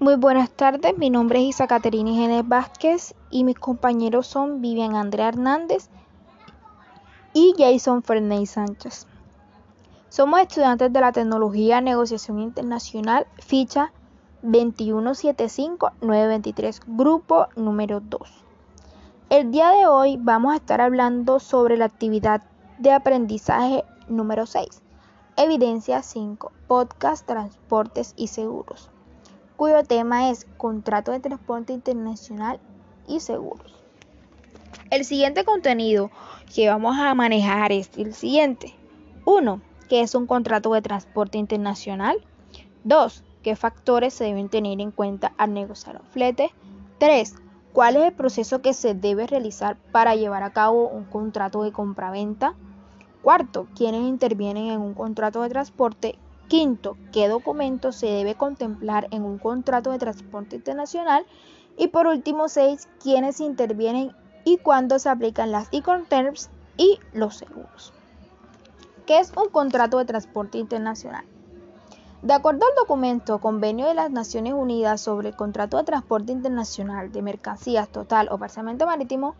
Muy buenas tardes, mi nombre es Isa Caterina Ingenes Vázquez y mis compañeros son Vivian Andrea Hernández y Jason Fernay Sánchez. Somos estudiantes de la Tecnología Negociación Internacional, ficha 2175923, grupo número 2. El día de hoy vamos a estar hablando sobre la actividad de aprendizaje número 6, evidencia 5, podcast, transportes y seguros, cuyo tema es Contrato de Transporte Internacional y Seguros. El siguiente contenido que vamos a manejar es el siguiente. 1. ¿Qué es un contrato de transporte internacional? 2. ¿Qué factores se deben tener en cuenta al negociar un flete? 3. ¿Cuál es el proceso que se debe realizar para llevar a cabo un contrato de compraventa? 4. ¿Quiénes intervienen en un contrato de transporte? 5. ¿Qué documento se debe contemplar en un contrato de transporte internacional? Y por último, 6. ¿Quiénes intervienen y cuándo se aplican las Incoterms y los seguros? ¿Qué es un contrato de transporte internacional? De acuerdo al documento Convenio de las Naciones Unidas sobre el contrato de transporte internacional de mercancías total o parcialmente marítimo,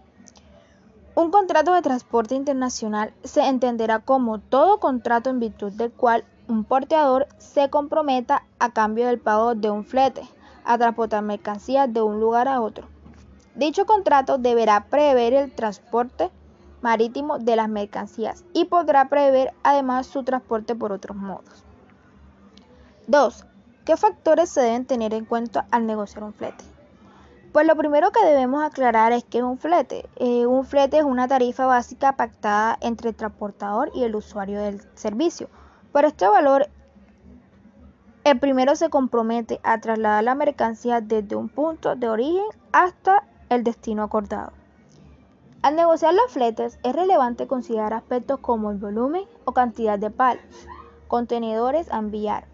un contrato de transporte internacional se entenderá como todo contrato en virtud del cual un porteador se comprometa a cambio del pago de un flete a transportar mercancías de un lugar a otro. Dicho contrato deberá prever el transporte marítimo de las mercancías y podrá prever además su transporte por otros modos. 2. ¿Qué factores se deben tener en cuenta al negociar un flete? Pues lo primero que debemos aclarar es que es un flete. Un flete es una tarifa básica pactada entre el transportador y el usuario del servicio. Por este valor, el primero se compromete a trasladar la mercancía desde un punto de origen hasta el destino acordado. Al negociar los fletes, es relevante considerar aspectos como el volumen o cantidad de palos, contenedores a enviar,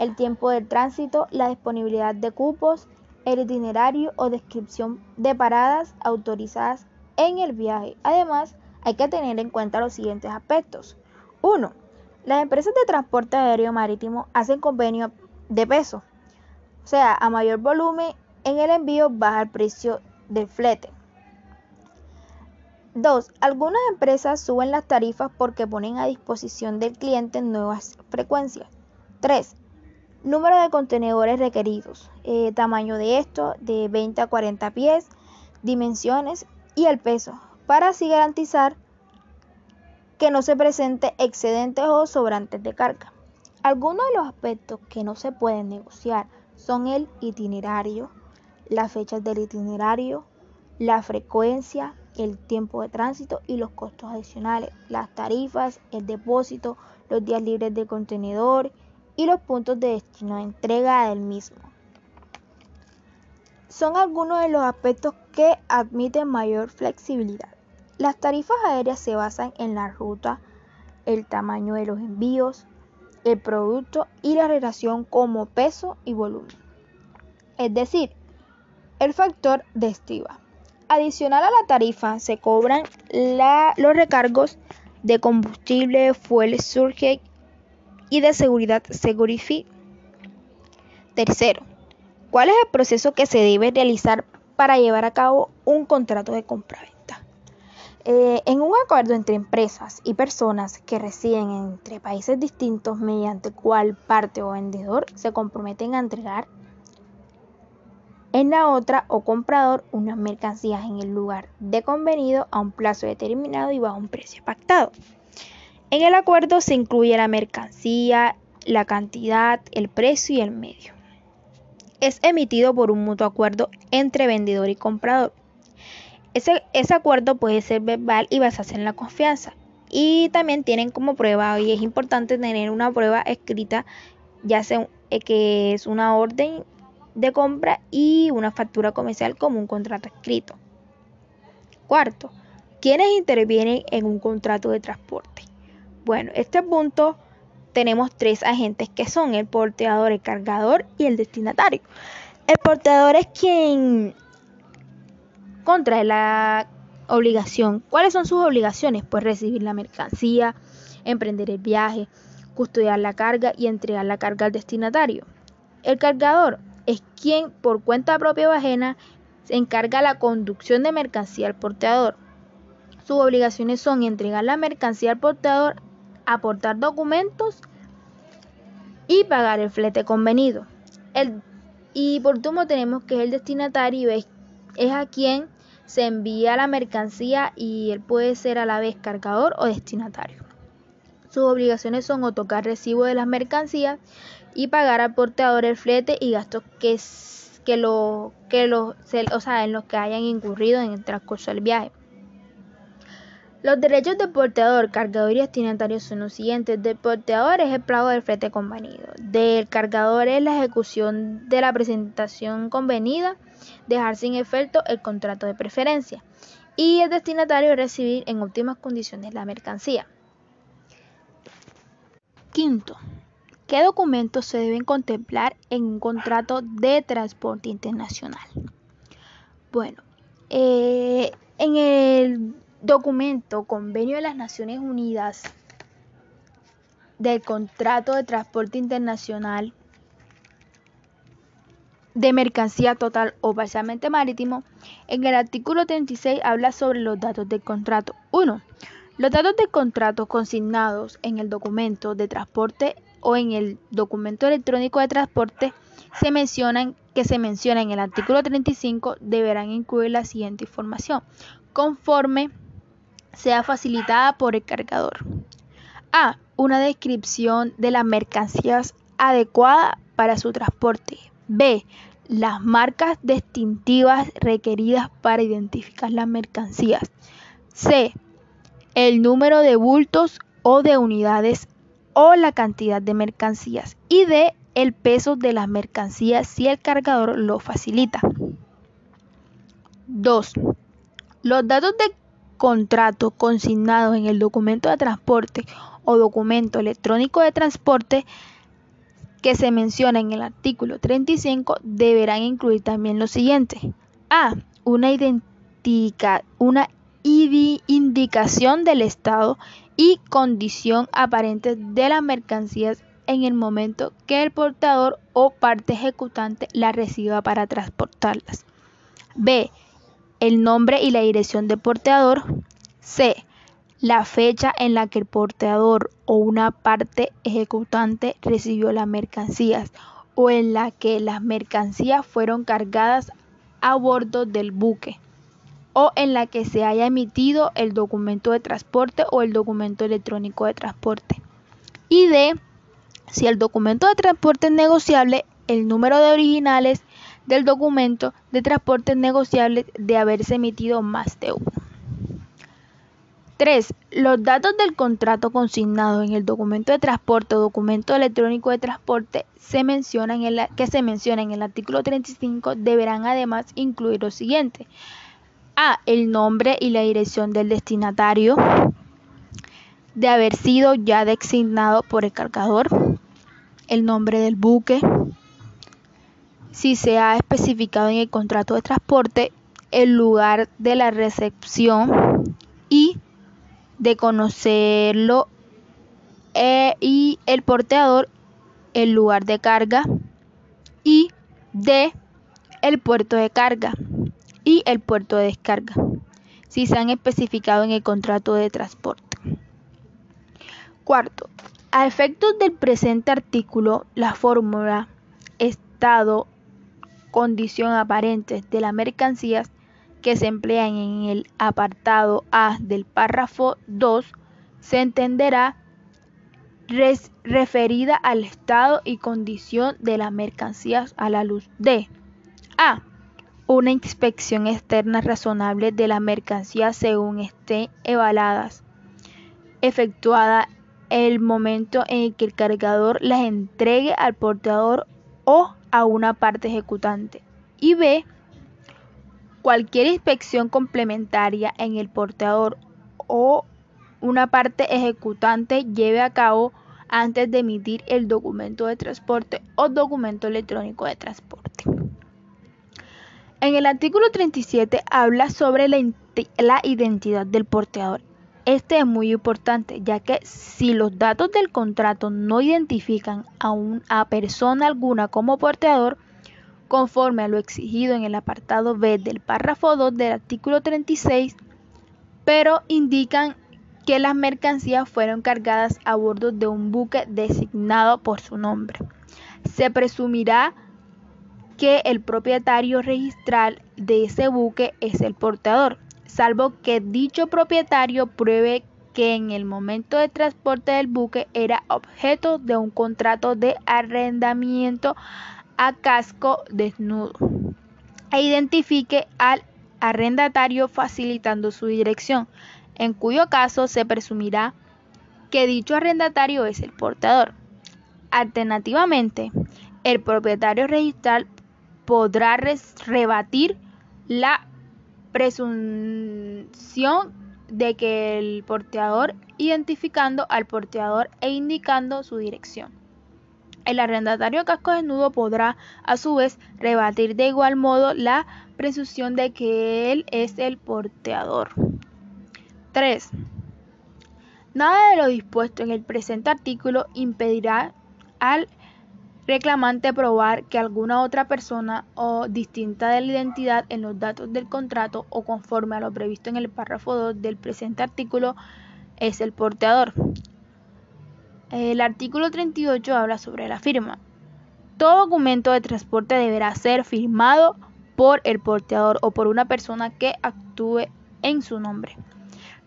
el tiempo del tránsito, la disponibilidad de cupos, el itinerario o descripción de paradas autorizadas en el viaje. Además, hay que tener en cuenta los siguientes aspectos. 1. Las empresas de transporte aéreo marítimo hacen convenio de peso, o sea, a mayor volumen en el envío baja el precio del flete. 2. Algunas empresas suben las tarifas porque ponen a disposición del cliente nuevas frecuencias. 3. Número de contenedores requeridos, tamaño de estos de 20 a 40 pies, dimensiones y el peso, para así garantizar que no se presente excedentes o sobrantes de carga. Algunos de los aspectos que no se pueden negociar son el itinerario, las fechas del itinerario, la frecuencia, el tiempo de tránsito y los costos adicionales, las tarifas, el depósito, los días libres de contenedor y los puntos de destino de entrega del mismo. Son algunos de los aspectos que admiten mayor flexibilidad. Las tarifas aéreas se basan en la ruta, el tamaño de los envíos, el producto y la relación como peso y volumen, es decir, el factor de estiva. Adicional a la tarifa se cobran los recargos de combustible, fuel surge y de seguridad, Security. 3. ¿Cuál es el proceso que se debe realizar para llevar a cabo un contrato de compraventa? En un acuerdo entre empresas y personas que residen entre países distintos, mediante cual parte o vendedor se comprometen a entregar en la otra o comprador unas mercancías en el lugar de convenido a un plazo determinado y bajo un precio pactado. En el acuerdo se incluye la mercancía, la cantidad, el precio y el medio. Es emitido por un mutuo acuerdo entre vendedor y comprador. Ese acuerdo puede ser verbal y basarse en la confianza. Y también tienen como prueba, y es importante tener una prueba escrita, ya sea que es una orden de compra y una factura comercial como un contrato escrito. 4. ¿Quiénes intervienen en un contrato de transporte? Bueno, este punto tenemos tres agentes que son el porteador, el cargador y el destinatario. El porteador es quien contrae la obligación. ¿Cuáles son sus obligaciones? Pues recibir la mercancía, emprender el viaje, custodiar la carga y entregar la carga al destinatario. El cargador es quien, por cuenta propia o ajena, se encarga la conducción de mercancía al portador. Sus obligaciones son entregar la mercancía al portador, aportar documentos y pagar el flete convenido. Y por último tenemos que es el destinatario, es a quien se envía la mercancía y él puede ser a la vez cargador o destinatario. Sus obligaciones son otorgar recibo de las mercancías y pagar al portador el flete y gastos en los que hayan incurrido en el transcurso del viaje. Los derechos del portador, cargador y destinatario son los siguientes. Del portador es el pago del flete convenido. Del cargador es la ejecución de la presentación convenida, dejar sin efecto el contrato de preferencia. Y el destinatario es recibir en óptimas condiciones la mercancía. Quinto, ¿qué documentos se deben contemplar en un contrato de transporte internacional? Bueno, en el documento Convenio de las Naciones Unidas del Contrato de Transporte Internacional de Mercancía Total o Parcialmente Marítimo, en el artículo 36 habla sobre los datos del contrato. 1. Los datos del contrato consignados en el documento de transporte o en el documento electrónico de transporte que se menciona en el artículo 35 deberán incluir la siguiente información, conforme sea facilitada por el cargador. A. Una descripción de las mercancías adecuada para su transporte. B. Las marcas distintivas requeridas para identificar las mercancías. C. El número de bultos o de unidades o la cantidad de mercancías. Y D. El peso de las mercancías si el cargador lo facilita. 2. Los datos de contrato consignados en el documento de transporte o documento electrónico de transporte que se menciona en el artículo 35 deberán incluir también lo siguiente. A. Una indicación del estado y condición aparente de las mercancías en el momento que el portador o parte ejecutante las reciba para transportarlas. B. El nombre y la dirección del portador. C. La fecha en la que el portador o una parte ejecutante recibió las mercancías o en la que las mercancías fueron cargadas a bordo del buque o en la que se haya emitido el documento de transporte o el documento electrónico de transporte. Y D. Si el documento de transporte es negociable, el número de originales del documento de transporte negociable de haberse emitido más de uno. 3. Los datos del contrato consignado en el documento de transporte o documento electrónico de transporte que se menciona en el artículo 35 deberán además incluir lo siguiente. A. El nombre y la dirección del destinatario de haber sido ya designado por el cargador. El nombre del buque, si se ha especificado en el contrato de transporte, el lugar de la recepción y de conocerlo y el portador, el lugar de carga y de el puerto de carga y el puerto de descarga, si se han especificado en el contrato de transporte. 4. A efectos del presente artículo, la fórmula estado condición aparente de las mercancías que se emplean en el apartado A del párrafo 2 se entenderá referida al estado y condición de las mercancías a la luz de A. Una inspección externa razonable de las mercancías según estén evaluadas, efectuada el momento en el que el cargador las entregue al portador o a una parte ejecutante. Y B. Cualquier inspección complementaria en el portador o una parte ejecutante lleve a cabo antes de emitir el documento de transporte o documento electrónico de transporte. En el artículo 37 habla sobre la identidad del portador. Este es muy importante, ya que si los datos del contrato no identifican a persona alguna como portador, conforme a lo exigido en el apartado B del párrafo 2 del artículo 36, pero indican que las mercancías fueron cargadas a bordo de un buque designado por su nombre. Se presumirá que el propietario registral de ese buque es el portador, salvo que dicho propietario pruebe que en el momento de transporte del buque era objeto de un contrato de arrendamiento a casco desnudo e identifique al arrendatario facilitando su dirección, en cuyo caso se presumirá que dicho arrendatario es el portador. Alternativamente, el propietario registral podrá rebatir la presunción de que el portador, identificando al portador e indicando su dirección. El arrendatario a casco desnudo podrá a su vez rebatir de igual modo la presunción de que él es el portador. 3. Nada de lo dispuesto en el presente artículo impedirá al reclamante probar que alguna otra persona o distinta de la identidad en los datos del contrato o conforme a lo previsto en el párrafo 2 del presente artículo es el portador. El artículo 38 habla sobre la firma. Todo documento de transporte deberá ser firmado por el portador o por una persona que actúe en su nombre.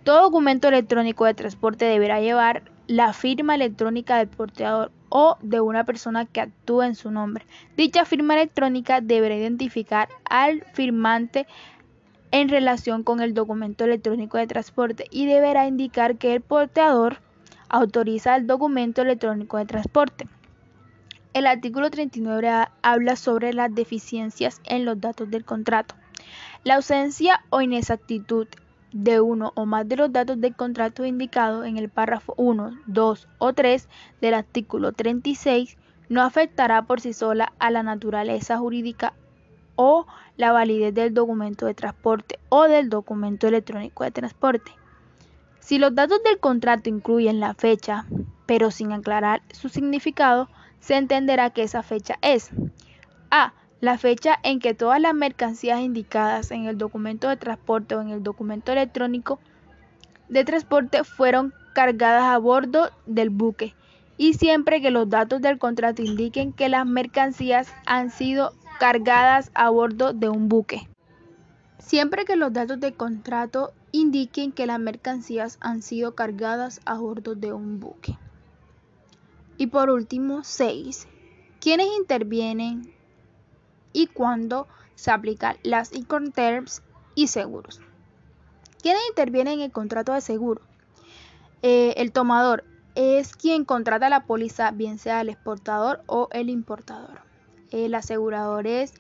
Todo documento electrónico de transporte deberá llevar la firma electrónica del portador o de una persona que actúe en su nombre. Dicha firma electrónica deberá identificar al firmante en relación con el documento electrónico de transporte y deberá indicar que el portador autoriza el documento electrónico de transporte. El artículo 39 habla sobre las deficiencias en los datos del contrato. La ausencia o inexactitud de uno o más de los datos del contrato indicado en el párrafo 1, 2 o 3 del artículo 36 no afectará por sí sola a la naturaleza jurídica o la validez del documento de transporte o del documento electrónico de transporte. Si los datos del contrato incluyen la fecha, pero sin aclarar su significado, se entenderá que esa fecha es A. La fecha en que todas las mercancías indicadas en el documento de transporte o en el documento electrónico de transporte fueron cargadas a bordo del buque y siempre que los datos del contrato indiquen que las mercancías han sido cargadas a bordo de un buque. Siempre que los datos del contrato indiquen que las mercancías han sido cargadas a bordo de un buque. Y por último, 6. ¿Quiénes intervienen y cuándo se aplican las Incoterms y seguros? ¿Quiénes intervienen en el contrato de seguro? El tomador es quien contrata la póliza, bien sea el exportador o el importador. El asegurador es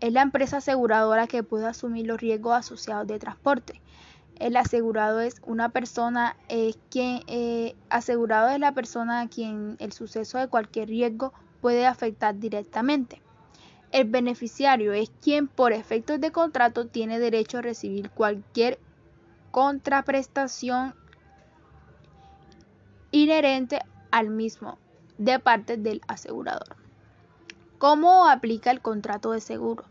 la empresa aseguradora que puede asumir los riesgos asociados de transporte. El asegurado es una persona, asegurado es la persona a quien el suceso de cualquier riesgo puede afectar directamente. El beneficiario es quien por efectos de contrato tiene derecho a recibir cualquier contraprestación inherente al mismo de parte del asegurador. ¿Cómo aplica el contrato de seguro?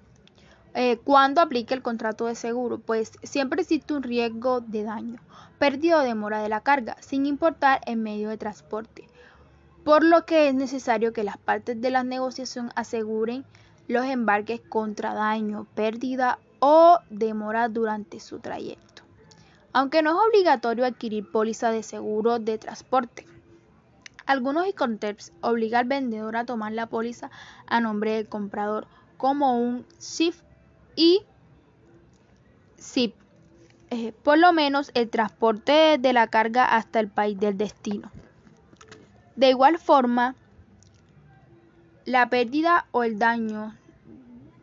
¿Cuándo aplica el contrato de seguro? Pues siempre existe un riesgo de daño, pérdida o demora de la carga, sin importar el medio de transporte, por lo que es necesario que las partes de la negociación aseguren los embarques contra daño, pérdida o demora durante su trayecto, aunque no es obligatorio adquirir póliza de seguro de transporte. Algunos Incoterms obligan al vendedor a tomar la póliza a nombre del comprador, como un CIF y CIP, por lo menos el transporte de la carga hasta el país del destino. De igual forma, la pérdida o el daño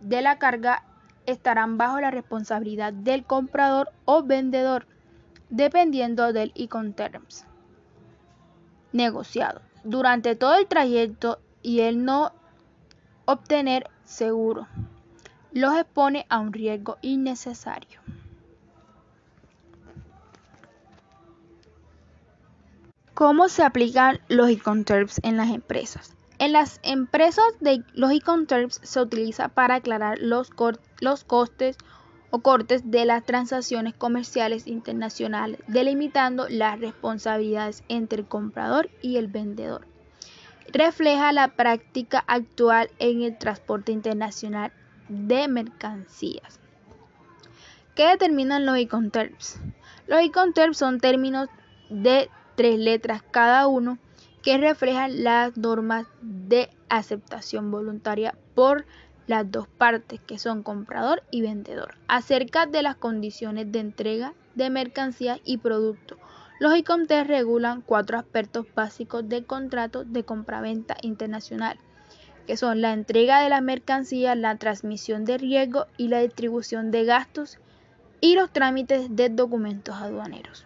de la carga estarán bajo la responsabilidad del comprador o vendedor, dependiendo del Incoterms negociado durante todo el trayecto y el no obtener seguro los expone a un riesgo innecesario. ¿Cómo se aplican los Incoterms en las empresas? En las empresas de los Incoterms se utiliza para aclarar los costes o cortes de las transacciones comerciales internacionales, delimitando las responsabilidades entre el comprador y el vendedor. Refleja la práctica actual en el transporte internacional de mercancías. ¿Qué determinan los Incoterms? Los Incoterms son términos de 3 letras cada uno que reflejan las normas de aceptación voluntaria por las dos partes, que son comprador y vendedor, acerca de las condiciones de entrega de mercancías y productos. Los Incoterms regulan 4 aspectos básicos del contrato de compraventa internacional, que son la entrega de las mercancías, la transmisión de riesgo y la distribución de gastos y los trámites de documentos aduaneros.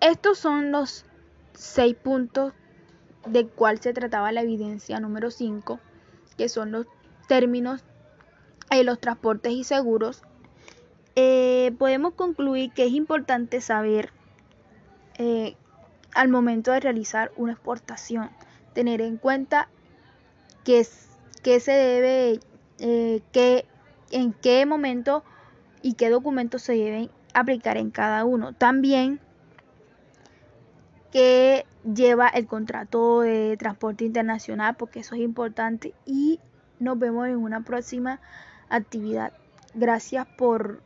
Estos son los 6 puntos del cual se trataba la evidencia número 5, que son los términos de los transportes y seguros. Podemos concluir que es importante saber al momento de realizar una exportación, tener en cuenta que se debe, en qué momento y qué documentos se deben aplicar en cada uno. También que lleva el contrato de transporte internacional, porque eso es importante, y nos vemos en una próxima actividad. Gracias por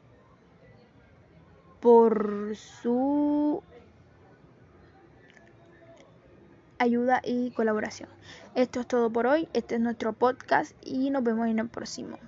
su ayuda y colaboración. Esto es todo por hoy. Este es nuestro podcast y nos vemos en el próximo.